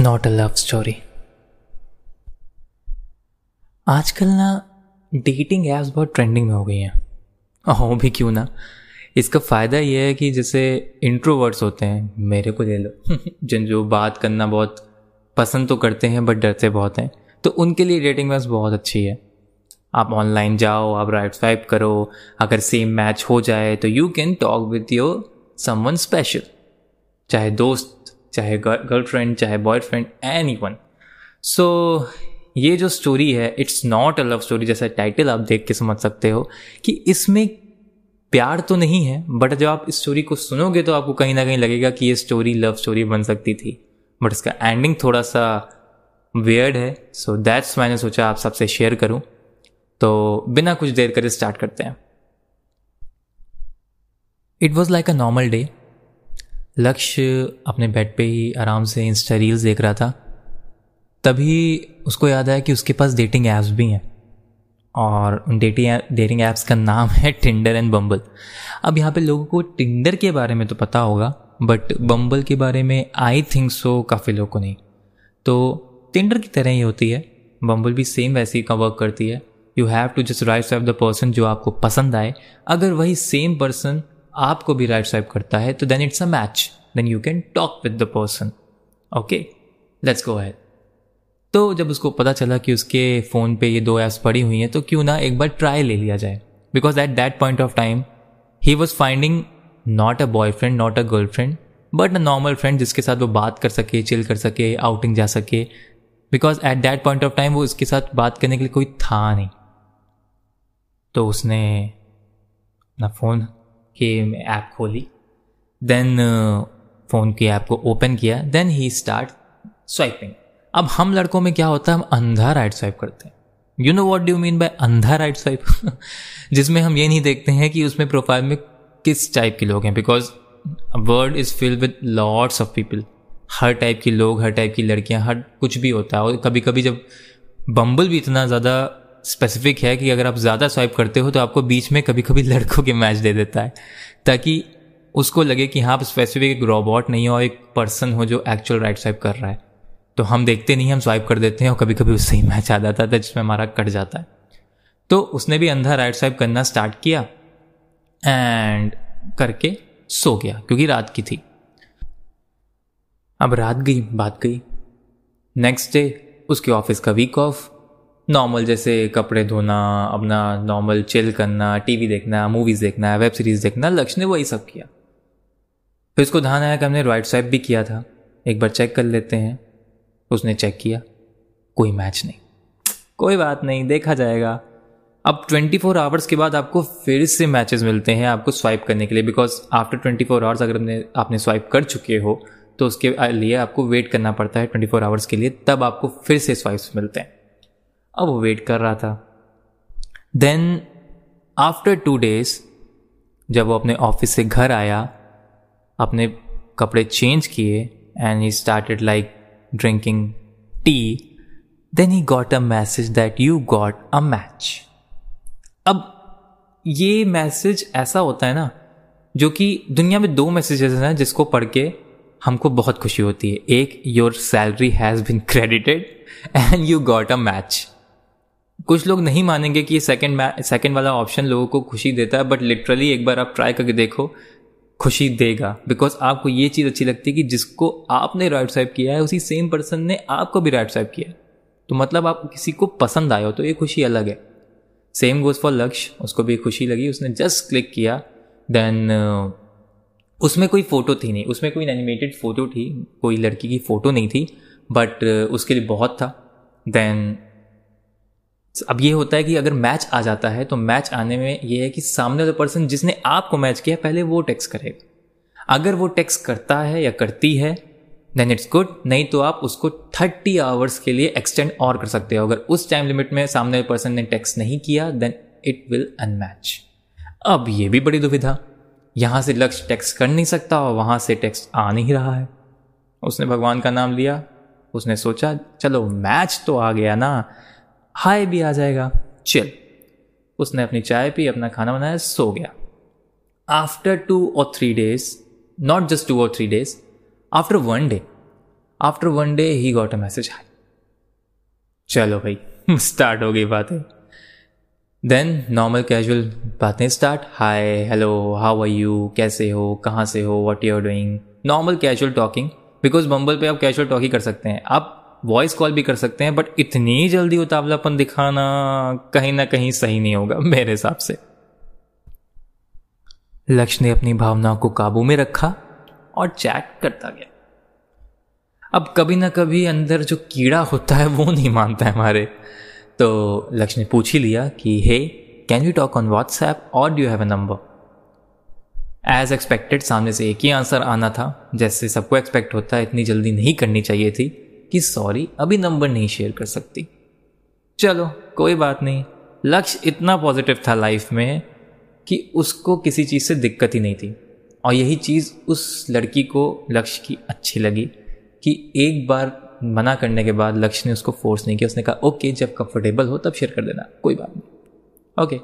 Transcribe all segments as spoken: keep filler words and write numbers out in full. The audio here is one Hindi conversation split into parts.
It's not a love story. आजकल ना डेटिंग ऐप्स बहुत ट्रेंडिंग में हो गई हैं, हो भी क्यों ना। इसका फ़ायदा यह है कि जैसे इंट्रोवर्ट्स होते हैं, मेरे को ले लो, जिन जो बात करना बहुत पसंद तो करते हैं बट डरते बहुत हैं, तो उनके लिए डेटिंग ऐप्स बहुत अच्छी है। आप ऑनलाइन जाओ, आप राइट स्वाइप करो, अगर सेम मैच हो जाए तो you can talk with your someone special, चाहे दोस्त, चाहे गर्लफ्रेंड, चाहे बॉयफ्रेंड, एनीवन। सो ये जो स्टोरी है, it's not a love story, जैसा टाइटल आप देख के समझ सकते हो कि इसमें प्यार तो नहीं है, बट जब आप इस स्टोरी को सुनोगे तो आपको कहीं ना कहीं लगेगा कि ये स्टोरी लव स्टोरी बन सकती थी, बट इसका एंडिंग थोड़ा सा वियर्ड है। सो दैट्स मैंने सोचा आप सबसे शेयर करूं, तो बिना कुछ देर करे स्टार्ट करते हैं। It was like a normal day. लक्ष्य अपने बेड पे ही आराम से इंस्टा रील्स देख रहा था, तभी उसको याद आया कि उसके पास डेटिंग ऐप्स भी हैं, और उन डेटिंग डेटिंग ऐप्स का नाम है टिंडर एंड बम्बल। अब यहाँ पे लोगों को टिंडर के बारे में तो पता होगा, बट बम्बल के बारे में आई थिंक सो काफ़ी लोगों को नहीं। तो टिंडर की तरह ही होती है, बम्बल भी सेम वैसी का वर्क करती है। You have to just right swipe the person जो आपको पसंद आए। अगर वही सेम पर्सन आपको भी राइट स्वाइप करता है तो then it's a match, then you can talk with the person. Okay, let's go ahead. तो जब उसको पता चला कि उसके फ़ोन पे ये दो ऐप्स पड़ी हुई हैं, तो क्यों ना एक बार ट्राई ले लिया जाए, because at that point of time he was finding not a boyfriend, not a girlfriend, but a normal friend जिसके साथ वो बात कर सके, चिल कर सके, आउटिंग जा सके, because at that point of time वो उसके साथ बात करने के लिए कोई था नहीं। तो उसने अपना फ़ोन की ऐप खोली, देन फ़ोन की ऐप को ओपन किया, देन ही स्टार्ट स्वाइपिंग। अब हम लड़कों में क्या होता है, हम अंधा राइट स्वाइप करते हैं। You know what do you mean by अंधा राइट स्वाइप, जिसमें हम ये नहीं देखते हैं कि उसमें प्रोफाइल में किस टाइप के लोग हैं, because world is filled with lots of people. हर टाइप के लोग, हर टाइप की लड़कियां, हर कुछ भी होता है। और कभी कभी जब बम्बल भी इतना ज़्यादा स्पेसिफिक है कि अगर आप ज़्यादा स्वाइप करते हो तो आपको बीच में कभी कभी लड़कों के मैच दे देता है, ताकि उसको लगे कि हाँ, आप स्पेसिफिक एक रोबोट नहीं हो और एक पर्सन हो जो एक्चुअल राइट स्वाइप कर रहा है। तो हम देखते नहीं, हम स्वाइप कर देते हैं, और कभी कभी उससे ही मैच आ जाता है जिसमें हमारा कट जाता है। तो उसने भी अंधा राइट स्वाइप करना स्टार्ट किया एंड करके सो गया, क्योंकि रात की थी। अब रात गई, बात गई। नेक्स्ट डे उसके ऑफिस का वीक ऑफ, नॉर्मल जैसे कपड़े धोना, अपना नॉर्मल चिल करना, टीवी देखना, मूवीज़ देखना, वेब सीरीज़ देखना, लक्ष्य ने वही सब किया। फिर उसको ध्यान आया कि हमने राइट स्वाइप भी किया था, एक बार चेक कर लेते हैं। उसने चेक किया, कोई मैच नहीं। कोई बात नहीं, देखा जाएगा। अब चौबीस आवर्स के बाद आपको फिर से मैचेस मिलते हैं आपको स्वाइप करने के लिए, बिकॉज आफ्टर चौबीस आवर्स अगर आपने आपने स्वाइप कर चुके हो तो उसके लिए आपको वेट करना पड़ता है चौबीस आवर्स के लिए, तब आपको फिर से स्वाइप्स मिलते हैं। अब वो वेट कर रहा था। देन आफ्टर टू डेज जब वो अपने ऑफिस से घर आया, अपने कपड़े चेंज किए and he started like drinking tea, then he got a message that you got a match. अब ये मैसेज ऐसा होता है ना, जो कि दुनिया में दो मैसेजेस हैं जिसको पढ़ के हमको बहुत खुशी होती है। एक, your salary has been credited and you got a match. कुछ लोग नहीं मानेंगे कि ये सेकंड सेकंड वाला ऑप्शन लोगों को खुशी देता है, बट लिटरली एक बार आप ट्राई करके देखो, खुशी देगा, बिकॉज आपको ये चीज़ अच्छी लगती है कि जिसको आपने राइट स्वाइप किया है उसी सेम पर्सन ने आपको भी राइट स्वाइप किया है, तो मतलब आप किसी को पसंद आए हो, तो ये खुशी अलग है। सेम गोज़ फॉर लक्ष्य, उसको भी खुशी लगी, उसने जस्ट क्लिक किया। देन uh, उसमें कोई फ़ोटो थी नहीं, उसमें कोई एनिमेटेड फ़ोटो थी, कोई लड़की की फ़ोटो नहीं थी, बट uh, उसके लिए बहुत था। देन अब ये होता है कि अगर मैच आ जाता है तो मैच आने में ये है कि सामने वाला पर्सन जिसने आपको मैच किया पहले वो टेक्स्ट करेगा। अगर वो टेक्स्ट करता है या करती है देन इट्स गुड, नहीं तो आप उसको थर्टी आवर्स के लिए एक्सटेंड और कर सकते हो। अगर उस टाइम लिमिट में सामने वाले पर्सन ने टेक्स्ट नहीं किया देन इट विल अनमैच। अब ये भी बड़ी दुविधा, यहाँ से लक्ष्य टेक्स्ट कर नहीं सकता और वहाँ से टेक्स्ट आ नहीं रहा है। उसने भगवान का नाम लिया, उसने सोचा चलो मैच तो आ गया ना, हाय भी आ जाएगा, चिल। उसने अपनी चाय पी, अपना खाना बनाया, सो गया। आफ्टर टू और three days, not just two और three days, after one day After one day, he got a message. चलो भाई स्टार्ट हो गई बातें. देन नॉर्मल कैजुअल बातें start. Hi, hello, how are you, कैसे हो, कहाँ से हो, what you are doing. Normal casual talking, because Bumble पे आप कैजुअल टॉक ही कर सकते हैं, आप वॉइस कॉल भी कर सकते हैं, बट इतनी जल्दी उतावलापन दिखाना कहीं ना कहीं सही नहीं होगा मेरे हिसाब से. लक्ष्य ने अपनी भावनाओं को काबू में रखा और चैट करता गया. अब कभी ना कभी अंदर जो कीड़ा होता है वो नहीं मानता है हमारे, तो लक्ष्य ने पूछ ही लिया कि hey, can you talk on WhatsApp और do you have a number. As expected, सामने से एक ही आंसर आना था, जैसे सबको एक्सपेक्ट होता है. इतनी जल्दी नहीं करनी चाहिए थी कि सॉरी अभी नंबर नहीं शेयर कर सकती. चलो कोई बात नहीं, लक्ष्य इतना पॉजिटिव था लाइफ में कि उसको किसी चीज़ से दिक्कत ही नहीं थी. और यही चीज़ उस लड़की को लक्ष्य की अच्छी लगी कि एक बार मना करने के बाद लक्ष्य ने उसको फोर्स नहीं किया. उसने कहा ओके, जब कंफर्टेबल हो तब शेयर कर देना, कोई बात नहीं. ओके,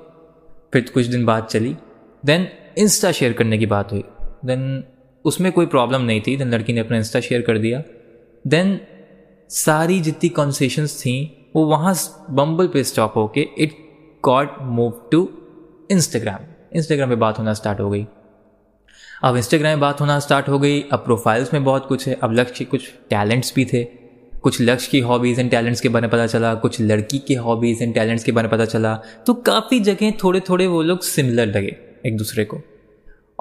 फिर कुछ दिन बात चली. देन इंस्टा शेयर करने की बात हुई. देन उसमें कोई प्रॉब्लम नहीं थी. देन लड़की ने अपना इंस्टा शेयर कर दिया. देन सारी जितनी कॉन्वर्सेशंस थी वो वहाँ बम्बल पे स्टॉप होके it got move to Instagram. Instagram पे बात होना स्टार्ट हो गई. अब इंस्टाग्राम में बात होना स्टार्ट हो गई. अब प्रोफाइल्स में बहुत कुछ है. अब लक्ष्य के कुछ टैलेंट्स भी थे. कुछ लक्ष्य की हॉबीज़ एंड टैलेंट्स के बारे में पता चला, कुछ लड़की के हॉबीज़ एंड टैलेंट्स के बारे में पता चला. तो काफ़ी जगह थोड़े थोड़े वो लोग सिमिलर लगे एक दूसरे को.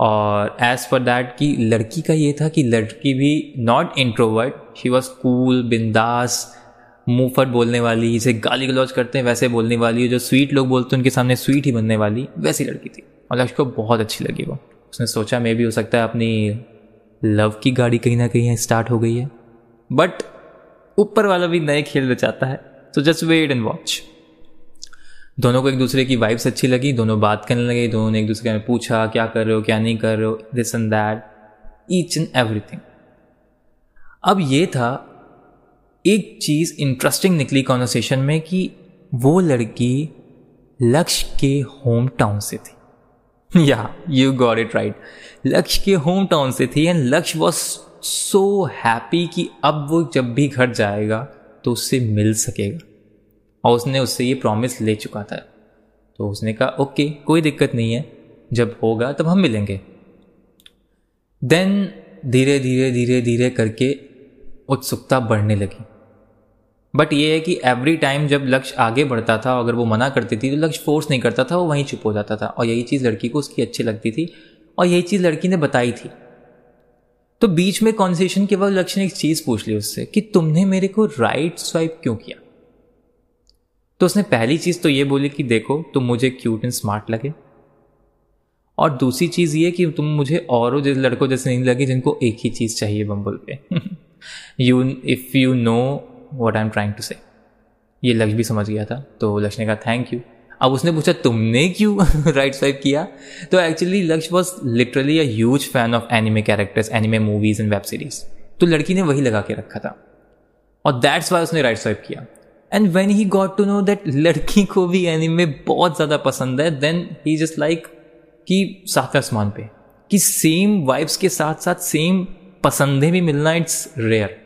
और एज़ पर दैट कि लड़की का ये था कि लड़की भी not introvert, she was cool, बिंदास, मुँह फट बोलने वाली, इसे गाली गलौज करते हैं वैसे बोलने वाली, जो स्वीट लोग बोलते हैं उनके सामने स्वीट ही बनने वाली, वैसी लड़की थी. और लक्ष्य को बहुत अच्छी लगी वो. उसने सोचा मे भी हो सकता है अपनी लव की गाड़ी कहीं ना कहीं स्टार्ट हो गई है, बट ऊपर वाला भी नए खेल रचाता है. तो जस्ट वेट एंड वॉच. दोनों को एक दूसरे की वाइब्स अच्छी लगी, दोनों बात करने लगे, दोनों ने एक दूसरे ने पूछा क्या कर रहे हो क्या नहीं कर रहे हो, this and that, each and everything. अब ये था एक चीज़ इंटरेस्टिंग निकली कॉन्वर्सेशन में कि वो लड़की लक्ष्य के होम टाउन से थी. Yeah, you got it right. लक्ष्य के होम टाउन से थी. एंड लक्ष्य वॉज सो हैप्पी कि अब वो जब भी घर जाएगा तो उससे मिल सकेगा. और उसने उससे ये प्रॉमिस ले चुका था. तो उसने कहा ओके okay, कोई दिक्कत नहीं है, जब होगा तब हम मिलेंगे. देन धीरे धीरे धीरे धीरे करके उत्सुकता बढ़ने लगी. बट ये है कि एवरी टाइम जब लक्ष्य आगे बढ़ता था, अगर वो मना करती थी तो लक्ष्य फोर्स नहीं करता था, वो वहीं चुप हो जाता था. और यही चीज़ लड़की को उसकी अच्छी लगती थी और यही चीज़ लड़की ने बताई थी. तो बीच में कॉन्वर्सेशन के बाद लक्ष्य ने एक चीज़ पूछ ली उससे कि तुमने मेरे को राइट स्वाइप क्यों किया. तो उसने पहली चीज़ तो ये बोली कि देखो तुम मुझे क्यूट एंड स्मार्ट लगे, और दूसरी चीज़ ये कि तुम मुझे औरों जैसे लड़कों जैसे नहीं लगे जिनको एक ही चीज़ चाहिए बम्बल पे. You if you know What I'm trying to say. ये लक्ष्य भी समझ गया था. तो लक्ष्य ने कहा थैंक यू. अब उसने पूछा तुमने क्यों राइट स्वाइप किया. तो actually Lakshya was literally a huge fan of anime characters, anime movies and web series. तो लड़की ने वही लगा के रखा था और दैट्स वाई उसने राइट स्वाइप किया. And when he got to know that लड़की को भी एनिमे बहुत ज़्यादा पसंद है, देन ही जस्ट लाइक कि सातवें आसमान पे कि सेम वाइब्स के साथ साथ सेम पसंदें भी मिलना इट्स रेयर.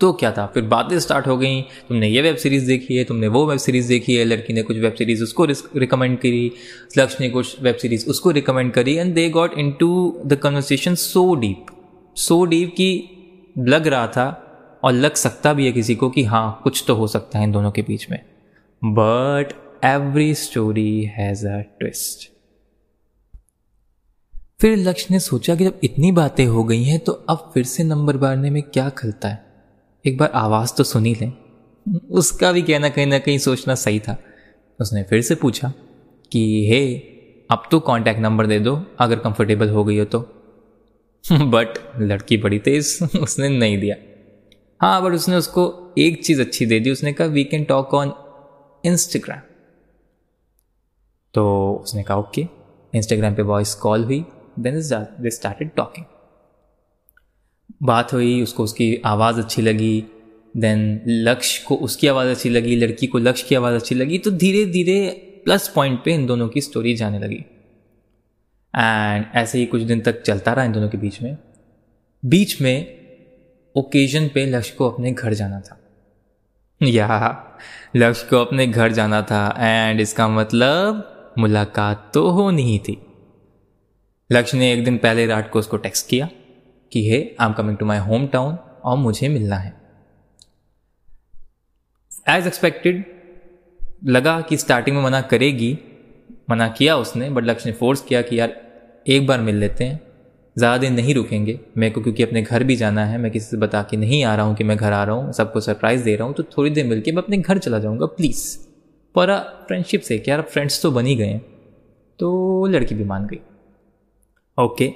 तो क्या था, फिर बातें स्टार्ट हो गई. तुमने ये वेब सीरीज़ देखी है, तुमने वो वेब सीरीज़ देखी है. लड़की ने कुछ वेब सीरीज़ उसको रिकमेंड करी, लक्ष्य ने कुछ वेब सीरीज़ उसको रिकमेंड करी. And they got into the conversation so deep so deep कि लग रहा था और लग सकता भी है किसी को कि हाँ कुछ तो हो सकता है इन दोनों के बीच में. But every story has a twist. फिर लक्ष्य ने सोचा कि जब इतनी बातें हो गई हैं तो अब फिर से नंबर बारने में क्या खलता है, एक बार आवाज़ तो सुनी लें. उसका भी कहना कहीं ना कहीं सोचना सही था. उसने फिर से पूछा कि हे अब तो कांटेक्ट नंबर दे दो अगर कंफर्टेबल हो गई हो तो. बट लड़की बड़ी तेज, उसने नहीं दिया. हाँ, बट उसने उसको एक चीज़ अच्छी दे दी. उसने कहा we can talk on Instagram. तो उसने कहा ओके. इंस्टाग्राम पे वॉइस कॉल हुई. Then they started talking. बात हुई, उसको उसकी आवाज़ अच्छी लगी. देन लक्ष्य को उसकी आवाज़ अच्छी लगी, लड़की को लक्ष्य की आवाज़ अच्छी लगी. तो धीरे धीरे प्लस पॉइंट पे इन दोनों की स्टोरी जाने लगी. एंड ऐसे ही कुछ दिन तक चलता रहा इन दोनों के बीच में. बीच में ओकेजन पे लक्ष्य को अपने घर जाना था। या लक्ष्य को अपने घर जाना था एंड इसका मतलब मुलाकात तो होनी ही थी। लक्ष्य ने एक दिन पहले रात को उसको टेक्स्ट किया कि hey I am coming to my home town और मुझे मिलना है। एज एक्सपेक्टेड लगा कि स्टार्टिंग में मना करेगी, मना किया उसने, बट लक्ष्य ने फोर्स किया कि यार एक बार मिल लेते हैं, ज़्यादा दिन नहीं रुकेंगे, मेरे को क्योंकि अपने घर भी जाना है, मैं किसी से बता के नहीं आ रहा हूँ कि मैं घर आ रहा हूँ, सबको सरप्राइज़ दे रहा हूँ, तो थोड़ी देर मिलके मैं अपने घर चला जाऊँगा प्लीज़। पर फ्रेंडशिप से कि यार फ्रेंड्स तो बन ही गए हैं, तो लड़की भी मान गई। ओके,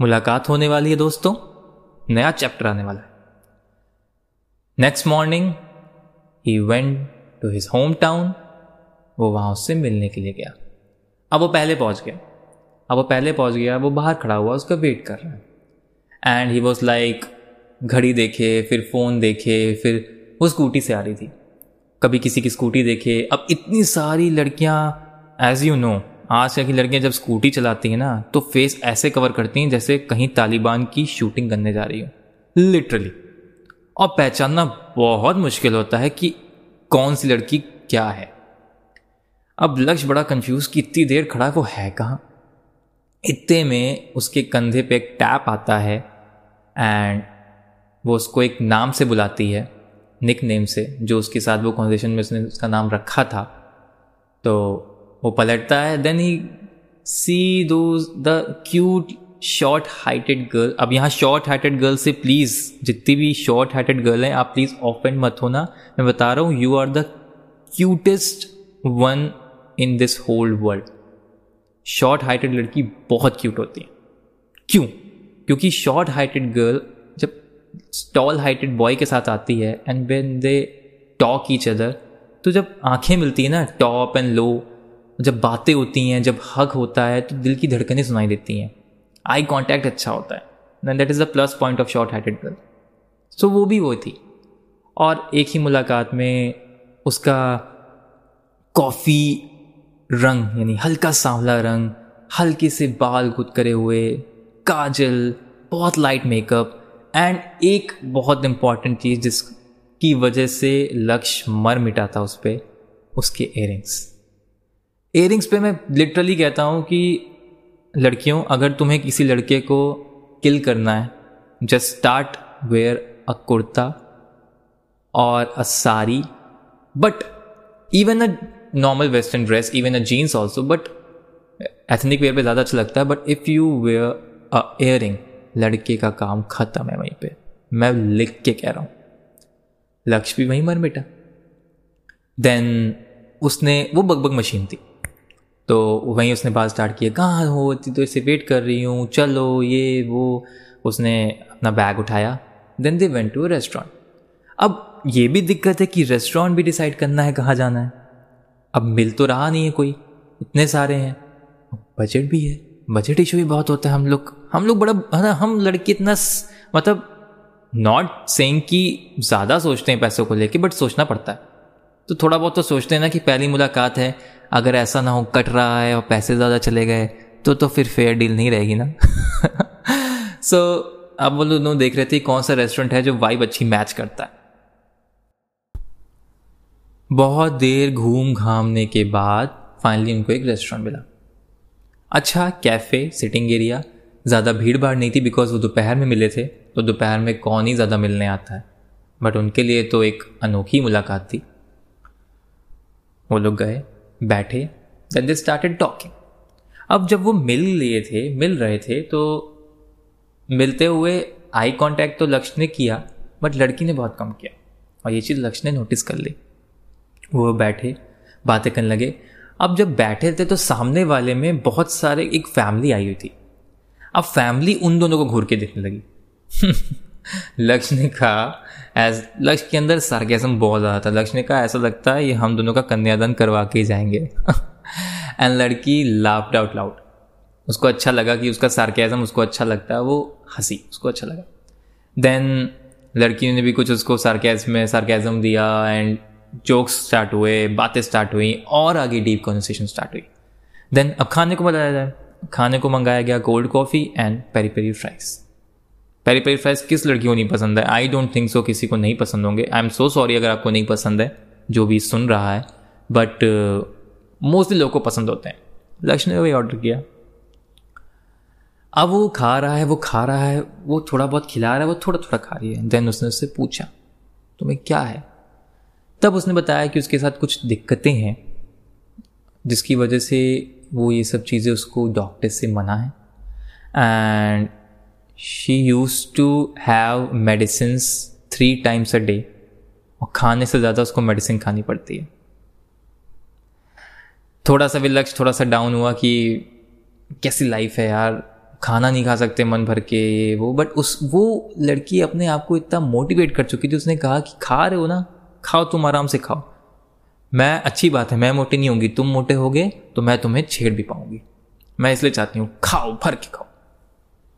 मुलाकात होने वाली है दोस्तों, नया चैप्टर आने वाला है। Next morning he went to his home town, वो वहाँ उससे मिलने के लिए गया। अब वो पहले पहुँच गया अब वो पहले पहुंच गया वो बाहर खड़ा हुआ, उसका वेट कर रहा है। एंड ही वॉज लाइक, घड़ी देखे, फिर फ़ोन देखे, फिर वो स्कूटी से आ रही थी, कभी किसी की स्कूटी देखे। अब इतनी सारी लड़कियां, एज यू नो, आजकल की लड़कियां जब स्कूटी चलाती हैं ना तो फेस ऐसे कवर करती हैं जैसे कहीं तालिबान की शूटिंग करने जा रही हो, लिटरली। और पहचानना बहुत मुश्किल होता है कि कौन सी लड़की क्या है। अब लक्ष्य बड़ा कन्फ्यूज़ कि इतनी देर खड़ा वो है कहाँ। इतने में उसके कंधे पे एक टैप आता है एंड वो उसको एक नाम से बुलाती है, निक नेम से, जो उसके साथ वो कॉन्वर्सेशन में उसने उसका नाम रखा था। तो वो पलटता है, then he sees those the cute short heighted girl. अब यहाँ शॉर्ट हाइटेड गर्ल से प्लीज़, जितनी भी शॉर्ट हाइटेड गर्ल हैं आप प्लीज़ ऑफेंड मत होना, मैं बता रहा हूँ you are the cutest one in this whole world. Short heighted लड़की बहुत क्यूट होती है। क्यों? क्योंकि शॉर्ट हाइटेड गर्ल जब टॉल हाइटेड बॉय के साथ आती है and when they talk each other, तो जब आंखें मिलती है ना, टॉप एंड लो, जब बातें होती हैं, जब हग होता है, तो दिल की धड़कनें सुनाई देती हैं, आई कांटेक्ट अच्छा होता है, then that is the plus point of short heighted girl. So वो भी वो थी। और एक ही मुलाकात में उसका कॉफ़ी रंग, यानी हल्का सांवला रंग, हल्के से बाल गुद करे हुए, काजल, बहुत लाइट मेकअप, एंड एक बहुत इम्पॉर्टेंट चीज़ जिसकी वजह से लक्ष्य मर मिटा था उस पर, उसके इयररिंग्स। इयररिंग्स पे मैं लिटरली कहता हूँ कि लड़कियों, अगर तुम्हें किसी लड़के को किल करना है, just start wear a kurta और a sari, but even a normal western dress, even a jeans also, but ethnic wear पे ज़्यादा अच्छा लगता है, but if you wear a year ring, लड़के का काम ख़त्म है वहीं पे, मैं लिख के कह रहा हूँ। लक्ष्य भी वहीं मर मिटा। देन उसने, वो बकबक मशीन थी, तो वहीं उसने बात स्टार्ट किया, कहाँ हो, तो इसे वेट कर रही हूँ, चलो ये वो। उसने अपना बैग उठाया, then they went to a restaurant. अब ये भी दिक्कत है कि रेस्टोरेंट भी डिसाइड करना है कहाँ जाना है। अब मिल तो रहा नहीं है कोई, इतने सारे हैं, बजट भी है, बजट इशू भी बहुत होता है। हम लोग हम लोग बड़ा है ना, हम लड़के इतना मतलब नॉट सेइंग कि ज़्यादा सोचते हैं पैसों को लेके, बट सोचना पड़ता है, तो थोड़ा बहुत तो सोचते हैं ना कि पहली मुलाकात है, अगर ऐसा ना हो कट रहा है और पैसे ज़्यादा चले गए तो तो फिर फेयर डील नहीं रहेगी ना। सो so, अब वो दोनों देख रहे थे कौन सा रेस्टोरेंट है जो वाइब अच्छी मैच करता है। बहुत देर घूम घामने के बाद फाइनली उनको एक रेस्टोरेंट मिला, अच्छा कैफ़े, सिटिंग एरिया, ज़्यादा भीड़ भाड़ नहीं थी बिकॉज वो दोपहर में मिले थे, तो दोपहर में कौन ही ज़्यादा मिलने आता है, बट उनके लिए तो एक अनोखी मुलाकात थी। वो लोग गए, बैठे, देन दे स्टार्टेड टॉकिंग। अब जब वो मिल लिए थे मिल रहे थे तो मिलते हुए आई कॉन्टैक्ट तो लक्ष्य ने किया, बट लड़की ने बहुत कम किया, और ये चीज़ लक्ष्य ने नोटिस कर ली। वो बैठे, बातें करने लगे। अब जब बैठे थे तो सामने वाले में बहुत सारे, एक फैमिली आई हुई थी। अब फैमिली उन दोनों को घूर के देखने लगी। लक्ष्य ने कहा, एज लक्ष्य के अंदर सार्केज्म बहुत ज़्यादा था, लक्ष्य ने कहा ऐसा लगता है ये हम दोनों का कन्यादान करवा के ही जाएंगे। एंड लड़की लाफ्ड आउट लाउड, उसको अच्छा लगा कि उसका सार्केज्म उसको अच्छा लगता है, वो हंसी, उसको अच्छा लगा। देन लड़की ने भी कुछ उसको सार्केज्म में सार्केज्म दिया एंड जोक्स स्टार्ट हुए, बातें स्टार्ट हुई और आगे डीप कॉन्वर्सेशन स्टार्ट हुई। देन अब खाने को बताया जाए, खाने को मंगाया गया cold coffee and peri peri fries. पहली पहली फ्रेंड्स किस लड़की को नहीं पसंद है? आई डोंट थिंक सो किसी को नहीं पसंद होंगे। आई एम सो सॉरी अगर आपको नहीं पसंद है जो भी सुन रहा है, बट मोस्टली लोगों को पसंद होते हैं। लक्ष्य ने वही ऑर्डर किया, अब वो खा रहा है वो खा रहा है वो थोड़ा बहुत खिला रहा है, वो थोड़ा थोड़ा खा रही है। देन उसने उससे पूछा तुम्हें क्या है? तब उसने बताया कि उसके साथ कुछ दिक्कतें हैं जिसकी वजह से वो ये सब चीज़ें उसको डॉक्टर से मना है। And she use to have medicines three times a day, और खाने से ज़्यादा उसको मेडिसिन खानी पड़ती है। थोड़ा सा भी लक्ष्य थोड़ा सा डाउन हुआ कि कैसी लाइफ है यार, खाना नहीं खा सकते मन भर के ये वो। बट उस वो लड़की अपने आप को इतना मोटिवेट कर चुकी थी, उसने कहा कि खा रहे हो ना, खाओ, तुम आराम से खाओ, मैं अच्छी बात है मैं मोटी नहीं होंगी, तुम मोटे होगे तो मैं तुम्हें छेड़ भी पाऊंगी, मैं इसलिए चाहती हूँ खाओ भर के खाओ।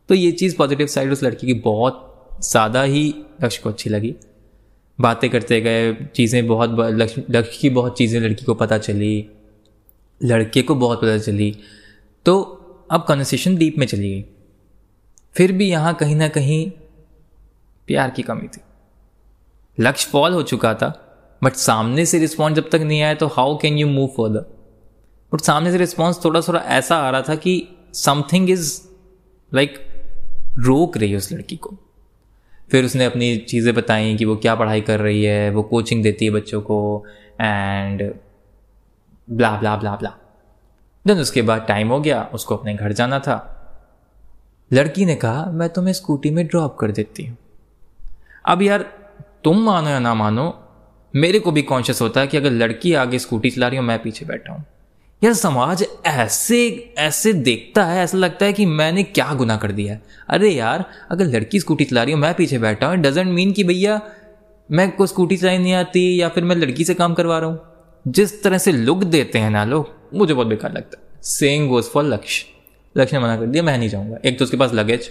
तो ये चीज़ पॉजिटिव साइड उस लड़की की बहुत ज़्यादा ही लक्ष्य को अच्छी लगी। बातें करते गए, चीज़ें बहुत लक्ष्य लक्ष्य की बहुत चीज़ें लड़की को पता चली, लड़के को बहुत पता चली। तो अब कन्वर्सेशन डीप में चली गई। फिर भी यहाँ कहीं ना कहीं प्यार की कमी थी। लक्ष्य फॉल हो चुका था, बट सामने से रिस्पॉन्स जब तक नहीं आया तो how can you move further. But सामने से रिस्पॉन्स थोड़ा थोड़ा ऐसा आ रहा था कि समथिंग इज लाइक रोक रही है उस लड़की को। फिर उसने अपनी चीज़ें बताई कि वो क्या पढ़ाई कर रही है, वो कोचिंग देती है बच्चों को, and blah blah blah blah. Then उसके बाद टाइम हो गया, उसको अपने घर जाना था। लड़की ने कहा मैं तुम्हें स्कूटी में ड्रॉप कर देती हूँ। अब यार तुम मानो या ना मानो, मेरे को भी कॉन्शियस होता है कि अगर लड़की आगे स्कूटी चला रही हो, मैं पीछे बैठा हूँ। यार समाज ऐसे ऐसे देखता है, ऐसा लगता है कि मैंने क्या गुनाह कर दिया है। अरे यार अगर लड़की स्कूटी चला रही हो, मैं पीछे बैठा हूँ, इट डजेंट मीन कि भैया मैं को स्कूटी चलाई नहीं आती या फिर मैं लड़की से काम करवा रहा हूँ। जिस तरह से लुक देते हैं ना लोग, मुझे बहुत बेकार लगता है। सेम गोज फॉर लक्ष्य। लक्ष्य ने मना कर दिया, मैं नहीं जाऊँगा। एक तो उसके पास लगेज,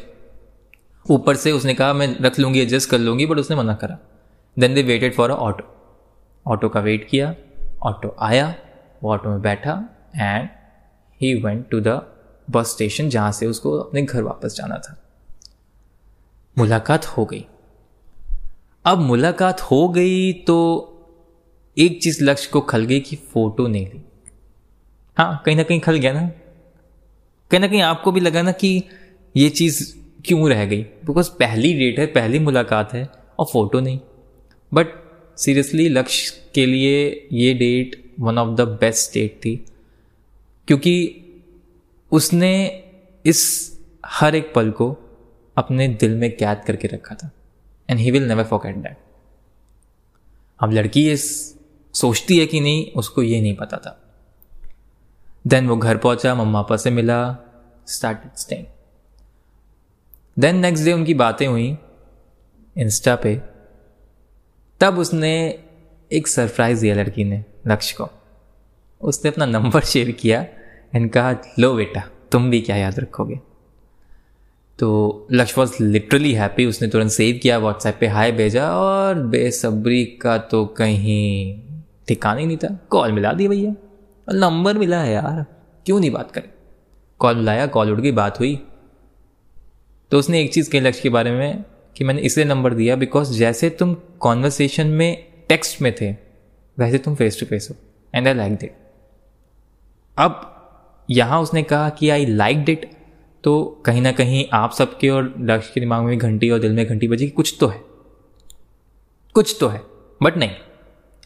ऊपर से उसने कहा मैं रख लूँगी एडजस्ट कर लूँगी, बट उसने मना करा। Then they waited for a auto, auto का वेट किया, ऑटो आया, वो ऑटो में बैठा and he went to the bus station जहाँ से उसको अपने घर वापस जाना था। मुलाकात हो गई। अब मुलाकात हो गई तो एक चीज़ लक्ष्य को खल गई कि फ़ोटो नहीं ली। हाँ कहीं ना कहीं खल गया ना, कहीं ना कहीं आपको भी लगा ना कि ये चीज़ क्यों रह गई, बिकॉज पहली डेट है, पहली मुलाकात है और फ़ोटो नहीं। बट सीरियसली लक्ष्य के लिए ये date one of the best date थी, क्योंकि उसने इस हर एक पल को अपने दिल में कैद करके रखा था and he will never forget that. अब लड़की इस सोचती है कि नहीं, उसको ये नहीं पता था। देन वो घर पहुंचा, मम्मा पापा से मिला, started staying. Then next day उनकी बातें हुई इंस्टा पे। तब उसने एक सरप्राइज़ दिया लड़की ने लक्ष्य को। उसने अपना नंबर शेयर किया एंड कहा लो बेटा तुम भी क्या याद रखोगे। तो लक्ष्य वॉज लिटरली हैप्पी। उसने तुरंत सेव किया, व्हाट्सएप पे हाई भेजा, और बेसब्री का तो कहीं ठिकाना ही नहीं था। कॉल मिला दी भैया, और नंबर मिला है यार, क्यों नहीं बात करें। कॉल मिलाया, कॉल उठ गई, बात हुई। तो उसने एक चीज़ कही लक्ष्य के बारे में कि मैंने इसलिए नंबर दिया बिकॉज जैसे तुम कॉन्वर्सेशन में टेक्स्ट में थे वैसे तुम फेस टू फेस हो एंड आई लाइक दैट। अब यहाँ उसने कहा कि आई लाइक दैट, तो कहीं ना कहीं आप सबके और लक्ष्य के दिमाग में घंटी और दिल में घंटी बजी कि कुछ तो है, कुछ तो है। बट नहीं,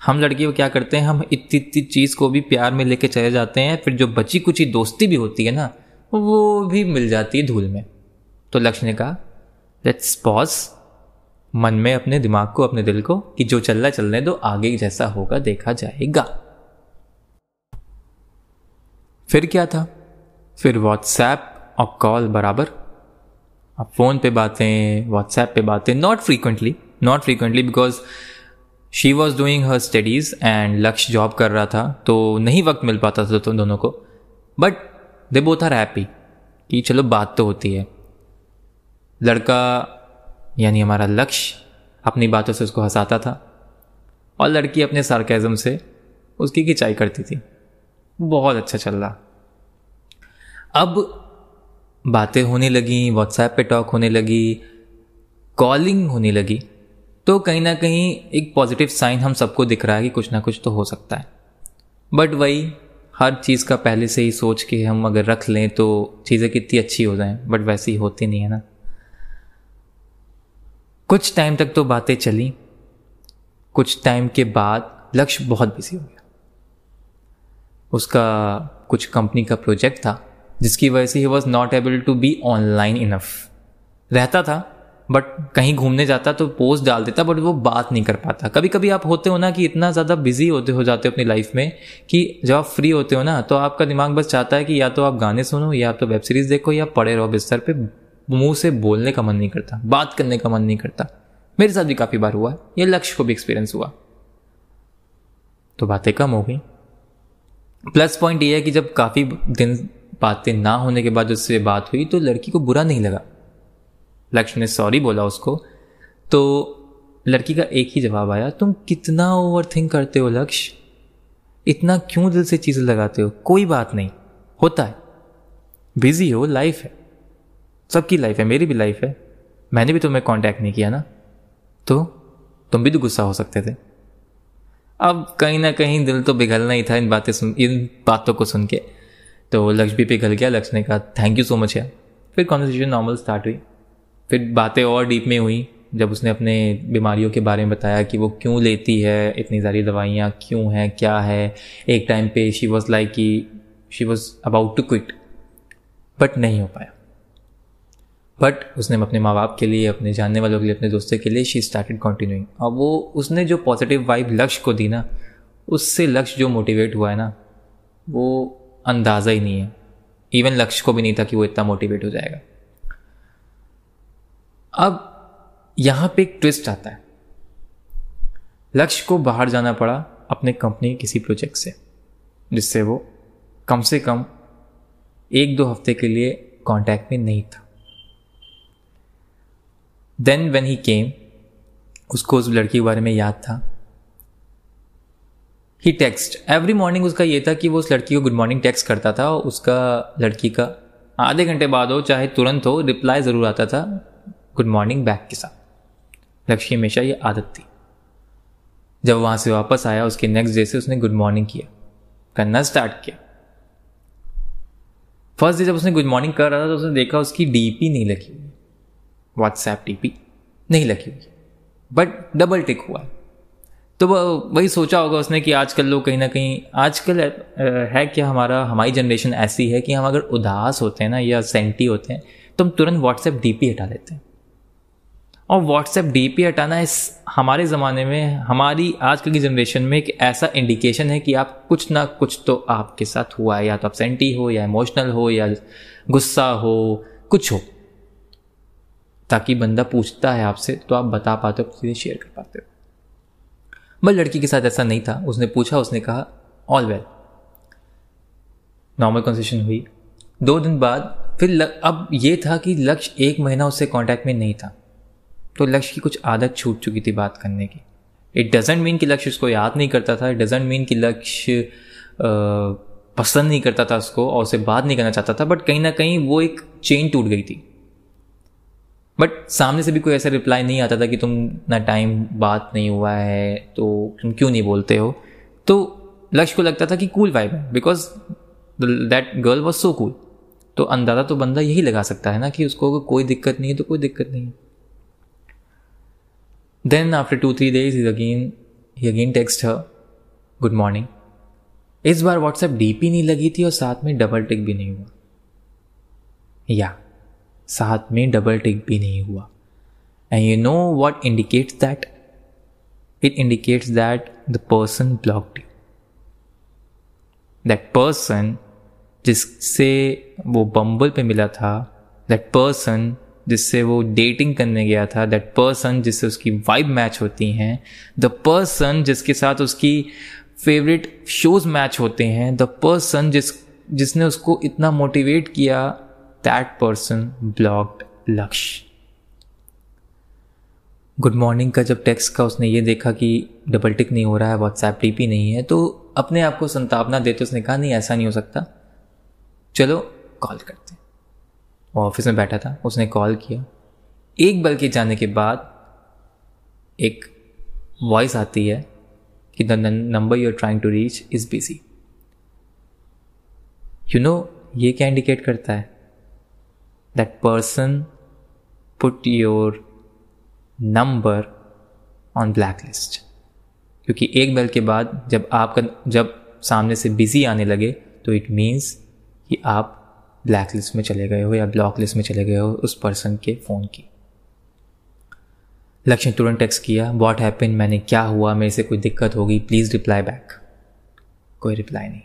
हम लड़कियों क्या करते हैं, हम इतनी इतनी चीज़ को भी प्यार में लेके चले जाते हैं, फिर जो बची कुछ ही दोस्ती भी होती है ना वो भी मिल जाती है धूल में। तो लक्ष्य ने कहा लेट्स पॉज, मन में अपने दिमाग को अपने दिल को कि जो चल रहा चलने दो, आगे जैसा होगा देखा जाएगा। फिर क्या था, फिर व्हाट्सएप और कॉल बराबर। अब फ़ोन पे बातें, व्हाट्सएप पे बातें, not frequently not frequently because she was doing her studies and Lakshya job कर रहा था, तो नहीं वक्त मिल पाता था तो दोनों को। But they both are happy कि चलो बात तो होती है। लड़का यानी हमारा लक्ष्य अपनी बातों से उसको हंसाता था, और लड़की अपने सार्केज्म से उसकी खिंचाई करती थी। बहुत अच्छा चल रहा। अब बातें होने लगी, व्हाट्सएप पे टॉक होने लगी। कॉलिंग होने लगी तो कहीं ना कहीं एक पॉजिटिव साइन हम सबको दिख रहा है कि कुछ ना कुछ तो हो सकता है। बट वही हर चीज़ का पहले से ही सोच के हम अगर रख लें तो चीज़ें कितनी अच्छी हो जाएं, बट वैसी होती नहीं है ना। कुछ टाइम तक तो बातें चली, कुछ टाइम के बाद लक्ष्य बहुत बिजी हो गया। उसका कुछ कंपनी का प्रोजेक्ट था जिसकी वजह से ही was not able to be online enough. रहता था बट कहीं घूमने जाता तो पोस्ट डाल देता, बट वो बात नहीं कर पाता। कभी कभी आप होते हो ना कि इतना ज़्यादा बिजी होते हो जाते हो अपनी लाइफ में कि जब आप फ्री होते हो ना तो आपका दिमाग बस चाहता है कि या तो आप गाने सुनो, या तो वेब सीरीज़ देखो, या पड़े रहो बिस्तर पे। मुंह से बोलने का मन नहीं करता, बात करने का मन नहीं करता। मेरे साथ भी काफ़ी बार हुआ, यह लक्ष्य को भी एक्सपीरियंस हुआ। तो बातें कम हो गई। प्लस पॉइंट ये है कि जब काफ़ी दिन बातें ना होने के बाद उससे बात हुई तो लड़की को बुरा नहीं लगा। लक्ष्य ने सॉरी बोला उसको तो लड़की का एक ही जवाब आया, तुम कितना ओवरथिंक करते हो लक्ष्य, इतना क्यों दिल से चीज़ें लगाते हो, कोई बात नहीं, होता है, बिजी हो, लाइफ है, सबकी लाइफ है, मेरी भी लाइफ है, मैंने भी तुम्हें कांटेक्ट नहीं किया ना, तो तुम भी तो गुस्सा हो सकते थे। अब कहीं ना कहीं दिल तो पिघलना ही था इन बातें सुन इन बातों को सुन के, तो लक्ष्य भी पिघल गया। लक्ष्य ने कहा थैंक यू सो मच यार। फिर कॉन्वर्सेशन नॉर्मल स्टार्ट हुई, फिर बातें और डीप में हुई जब उसने अपने बीमारियों के बारे में बताया कि वो क्यों लेती है, इतनी सारी दवाइयाँ क्यों हैं, क्या है। एक टाइम पे शी वॉज लाइक कि she was about to quit, but नहीं हो पाया। बट उसने अपने माँ बाप के लिए, अपने जानने वालों के लिए, अपने दोस्तों के लिए शी स्टार्टेड कंटिन्यूइंग। अब वो उसने जो पॉजिटिव वाइब लक्ष्य को दी ना, उससे लक्ष्य जो मोटिवेट हुआ है ना, वो अंदाज़ा ही नहीं है। इवन लक्ष्य को भी नहीं था कि वो इतना मोटिवेट हो जाएगा। अब यहाँ पे एक ट्विस्ट आता है। लक्ष्य को बाहर जाना पड़ा अपने कंपनी किसी प्रोजेक्ट से, जिससे वो कम से कम एक दो हफ्ते के लिए कांटेक्ट में नहीं था। देन व्हेन ही केम, उसको उस लड़की के बारे में याद था। ही टेक्स्ट एवरी मॉर्निंग, उसका ये था कि वो उस लड़की को गुड मॉर्निंग टेक्स्ट करता था और उसका लड़की का आधे घंटे बाद हो चाहे तुरंत हो रिप्लाई ज़रूर आता था गुड मॉर्निंग बैक के साथ। लक्ष्य हमेशा ये आदत थी। जब वहाँ से वापस आया उसके नेक्स्ट डे से उसने गुड मॉर्निंग किया करना स्टार्ट किया। फर्स्ट डे जब उसने गुड मॉर्निंग कर रहा था तो उसने देखा उसकी डी पी नहीं लगी हुई, व्हाट्सएप डी पी नहीं लगी हुई, बट डबल टिक हुआ। तो वही सोचा होगा उसने कि आजकल लोग कहीं ना कहीं आजकल है क्या, हमारा हमारी जनरेशन ऐसी है कि हम अगर उदास होते हैं ना या सेंटी होते हैं तो हम तुरंत व्हाट्सएप डीपी हटा देते हैं। और व्हाट्सएप डीपी हटाना इस हमारे ज़माने में, हमारी आजकल की जनरेशन में एक ऐसा इंडिकेशन है कि आप कुछ ना कुछ तो आपके साथ हुआ है, या तो आप सेंटी हो, या इमोशनल हो, या गुस्सा हो, कुछ हो, ताकि बंदा पूछता है आपसे तो आप बता पाते हो, चीज़ें शेयर कर पाते हो। बट लड़की के साथ ऐसा नहीं था। उसने पूछा, उसने कहा ऑल वेल। नॉर्मल कन्वर्सेशन हुई। दो दिन बाद फिर लग, अब ये था कि लक्ष्य एक महीना उससे कांटेक्ट में नहीं था, तो लक्ष्य की कुछ आदत छूट चुकी थी बात करने की। इट डजेंट मीन कि लक्ष्य उसको याद नहीं करता था, इट डजेंट मीन कि लक्ष्य पसंद नहीं करता था उसको और उसे बात नहीं करना चाहता था, बट कहीं ना कहीं वो एक चेन टूट गई थी। बट सामने से भी कोई ऐसा रिप्लाई नहीं आता था कि तुम ना टाइम बात नहीं हुआ है तो तुम क्यों नहीं बोलते हो। तो लक्ष्य को लगता था कि कूल वाइब है because that girl was so cool. तो अंदाज़ा तो बंदा यही लगा सकता है ना कि उसको कोई दिक्कत नहीं है तो कोई दिक्कत नहीं है। Then after two three days ही अगेन ही again text her good morning. इस बार व्हाट्सएप डीपी नहीं लगी थी और साथ में डबल टिक भी नहीं हुआ, या साथ में डबल टिक भी नहीं हुआ। And you know what indicates that, it indicates that the person blocked you. That person जिससे वो बम्बल पे मिला था, दैट पर्सन जिससे वो डेटिंग करने गया था, दैट पर्सन जिससे उसकी वाइब मैच होती हैं, द पर्सन जिसके साथ उसकी फेवरेट शोज मैच होते हैं, द पर्सन जिस जिसने उसको इतना मोटिवेट किया, That person blocked Lakshya. Good morning का जब टेक्स्ट का उसने ये देखा कि डबल टिक नहीं हो रहा है, व्हाट्सएप डीपी नहीं है, तो अपने आप को संतापना देते उसने कहा नहीं ऐसा नहीं हो सकता, चलो कॉल करते। वो ऑफिस में बैठा था, उसने कॉल किया। एक बल्कि जाने के बाद एक वॉइस आती है कि the number you are trying to reach is busy. You know ये क्या इंडिकेट करता है? That person put your number on black list. क्योंकि एक बेल के बाद जब आपका जब सामने से बिजी आने लगे तो इट मीन्स कि आप ब्लैक लिस्ट में चले गए हो या ब्लॉक लिस्ट में चले गए हो उस पर्सन के फ़ोन की। लक्ष्य ने तुरंत टेक्स्ट किया, व्हाट हैपेंड, मैंने क्या हुआ, मेरे से कोई दिक्कत होगी, प्लीज़ रिप्लाई बैक। कोई रिप्लाई नहीं।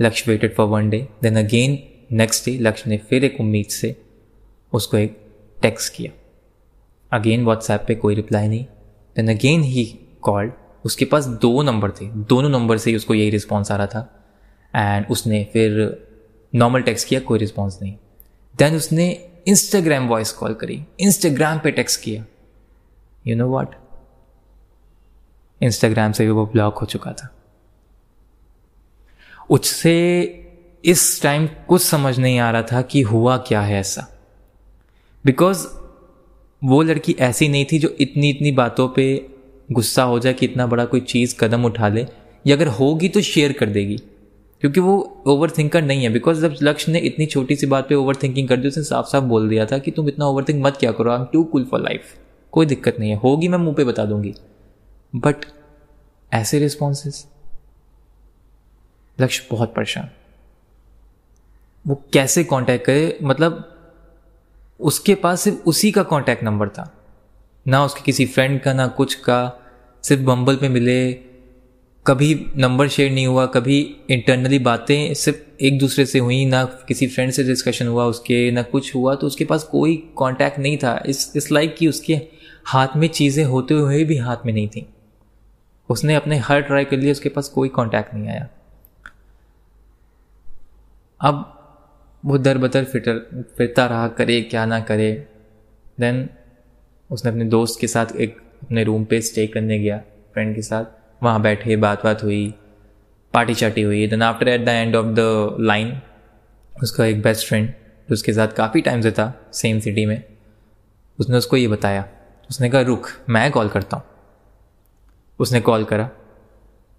Lakshya waited for one day, then again next day लक्ष्य ने फिर एक उम्मीद से उसको एक टेक्स्ट किया। अगेन व्हाट्सएप पे कोई रिप्लाई नहीं। देन अगेन ही कॉल्ड, उसके पास दो नंबर थे, दोनों नंबर से ही उसको यही रिस्पॉन्स आ रहा था। एंड उसने फिर नॉर्मल टेक्स्ट किया, कोई रिस्पॉन्स नहीं। देन उसने इंस्टाग्राम वॉइस कॉल करी, इंस्टाग्राम पे टेक्स्ट किया। यू नो व्हाट, इंस्टाग्राम से भी वो ब्लॉक हो चुका था। उससे इस टाइम कुछ समझ नहीं आ रहा था कि हुआ क्या है ऐसा, बिकॉज वो लड़की ऐसी नहीं थी जो इतनी इतनी बातों पे गुस्सा हो जाए कि इतना बड़ा कोई चीज़ कदम उठा ले, या अगर होगी तो शेयर कर देगी, क्योंकि वो ओवर थिंकर नहीं है। बिकॉज जब लक्ष्य ने इतनी छोटी सी बात पे ओवर थिंकिंग कर दी, उसने साफ साफ बोल दिया था कि तुम इतना ओवर थिंक मत क्या करो, I am too cool for life, कोई दिक्कत नहीं है, होगी मैं मुँह पे बता दूंगी। बट ऐसे रिस्पॉन्सेस, लक्ष्य बहुत परेशान, वो कैसे कांटेक्ट करे। मतलब उसके पास सिर्फ उसी का कांटेक्ट नंबर था, ना उसके किसी फ्रेंड का, ना कुछ का, सिर्फ बम्बल पे मिले, कभी नंबर शेयर नहीं हुआ, कभी इंटरनली बातें सिर्फ एक दूसरे से हुई, ना किसी फ्रेंड से डिस्कशन हुआ उसके, ना कुछ हुआ। तो उसके पास कोई कांटेक्ट नहीं था, इस इस लाइक कि उसके हाथ में चीज़ें होते हुए भी हाथ में नहीं थी। उसने अपने हर ट्राई कर लिए, उसके पास कोई कांटेक्ट नहीं आया। अब वो दर बदर फिटर फिरता रहा, करे क्या ना करे। देन उसने अपने दोस्त के साथ एक अपने रूम पे स्टे करने गया, फ्रेंड के साथ वहाँ बैठे, बात बात हुई, पार्टी चार्टी हुई। Then after at the end of the line उसका एक बेस्ट फ्रेंड जो उसके साथ काफ़ी टाइम से था सेम सिटी में, उसने उसको ये बताया। उसने कहा रुक मैं कॉल करता हूँ। उसने कॉल करा,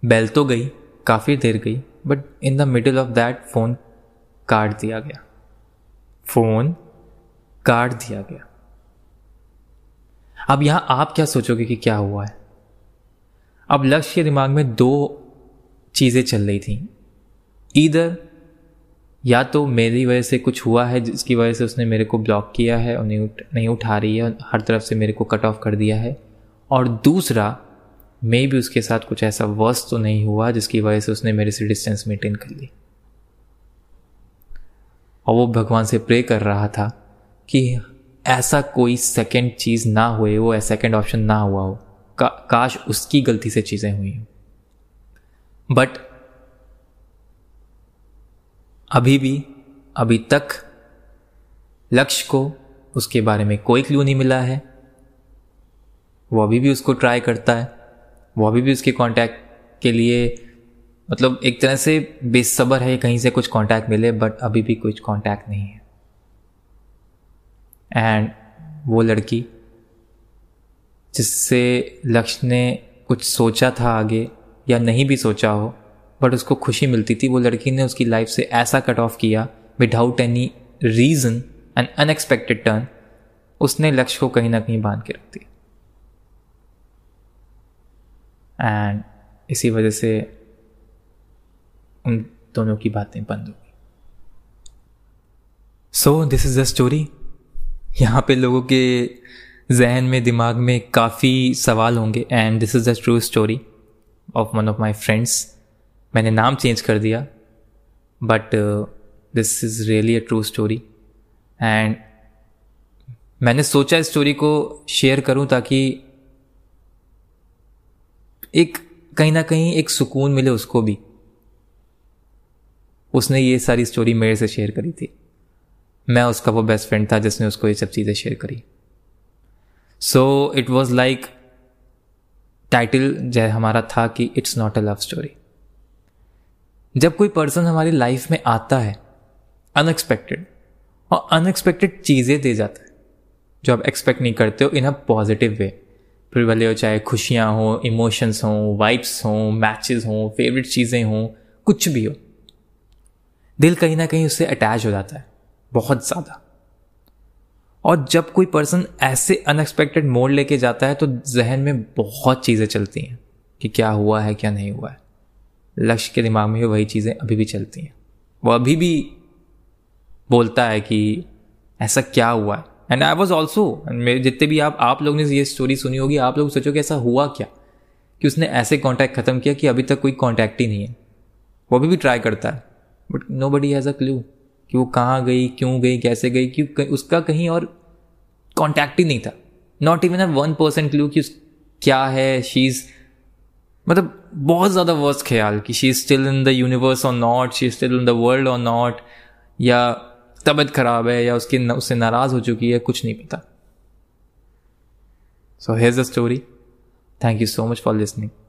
बेल तो गई, काफ़ी देर गई, but in the middle of that phone काट दिया गया, फोन काट दिया गया। अब यहां आप क्या सोचोगे कि क्या हुआ है? अब लक्ष्य के दिमाग में दो चीजें चल रही थी, इधर या तो मेरी वजह से कुछ हुआ है जिसकी वजह से उसने मेरे को ब्लॉक किया है और नहीं उठ, नहीं उठा रही है, हर तरफ से मेरे को कट ऑफ कर दिया है, और दूसरा मे भी उसके साथ कुछ ऐसा वर्स्ट तो नहीं हुआ जिसकी वजह से उसने मेरे से डिस्टेंस मेंटेन कर ली। और वो भगवान से प्रे कर रहा था कि ऐसा कोई सेकंड चीज़ ना होए, वो सेकंड ऑप्शन ना हुआ हो, का, काश उसकी गलती से चीज़ें हुई हों। बट अभी भी अभी तक लक्ष्य को उसके बारे में कोई क्लू नहीं मिला है। वो अभी भी उसको ट्राई करता है, वो अभी भी उसके कांटेक्ट के लिए मतलब एक तरह से बेसब्र है कहीं से कुछ कांटेक्ट मिले, बट अभी भी कुछ कांटेक्ट नहीं है। एंड वो लड़की जिससे लक्ष्य ने कुछ सोचा था आगे या नहीं भी सोचा हो, बट उसको खुशी मिलती थी, वो लड़की ने उसकी लाइफ से ऐसा कट ऑफ किया without any reason, an unexpected turn, उसने लक्ष्य को कहीं ना कहीं बांध के रख दिया। एंड इसी वजह से उन दोनों की बातें बंद हो गई। So this is the story. यहाँ पे लोगों के जहन में, दिमाग में काफ़ी सवाल होंगे। And this is the true story of one of my friends. मैंने नाम चेंज कर दिया, but this is really a true story. And मैंने सोचा इस स्टोरी को शेयर करूँ ताकि एक कहीं ना कहीं एक सुकून मिले उसको भी। उसने ये सारी स्टोरी मेरे से शेयर करी थी, मैं उसका वो बेस्ट फ्रेंड था जिसने उसको ये सब चीज़ें शेयर करी। So it was like title जय हमारा था कि it's not a love story. जब कोई पर्सन हमारी लाइफ में आता है अनएक्सपेक्टेड, और अनएक्सपेक्टेड चीज़ें दे जाता है, जो आप एक्सपेक्ट नहीं करते हो इन अ पॉजिटिव वे, फिर भले हो चाहे खुशियाँ हों, इमोशंस हों, वाइब्स हों, मैचेस हों, फेवरेट चीज़ें हों, कुछ भी हो, दिल कहीं ना कहीं उससे अटैच हो जाता है बहुत ज़्यादा। और जब कोई पर्सन ऐसे अनएक्सपेक्टेड मोड लेके जाता है तो जहन में बहुत चीज़ें चलती हैं कि क्या हुआ है क्या नहीं हुआ है। लक्ष्य के दिमाग में वही चीज़ें अभी भी चलती हैं, वो अभी भी बोलता है कि ऐसा क्या हुआ है। एंड आई वॉज ऑल्सो, मेरे जितने भी आप आप लोग ने ये स्टोरी सुनी होगी, आप लोग सोचो कि ऐसा हुआ क्या कि उसने ऐसे कॉन्टैक्ट ख़त्म किया कि अभी तक कोई कॉन्टैक्ट ही नहीं है। वो अभी भी ट्राई करता है but nobody has a clue कि वो कहाँ गई, क्यों गई, कैसे गई, क्यों उसका कहीं और कॉन्टैक्ट ही नहीं था, not even a one percent clue कि क्या है, शी इज़, मतलब बहुत ज़्यादा वर्स्ट ख्याल कि she is still in the universe और not, she is still in the world और नॉट, या तबीयत खराब है या उसकी उससे नाराज़ हो चुकी है, कुछ नहीं पता। So here's the story. Thank you so much for listening.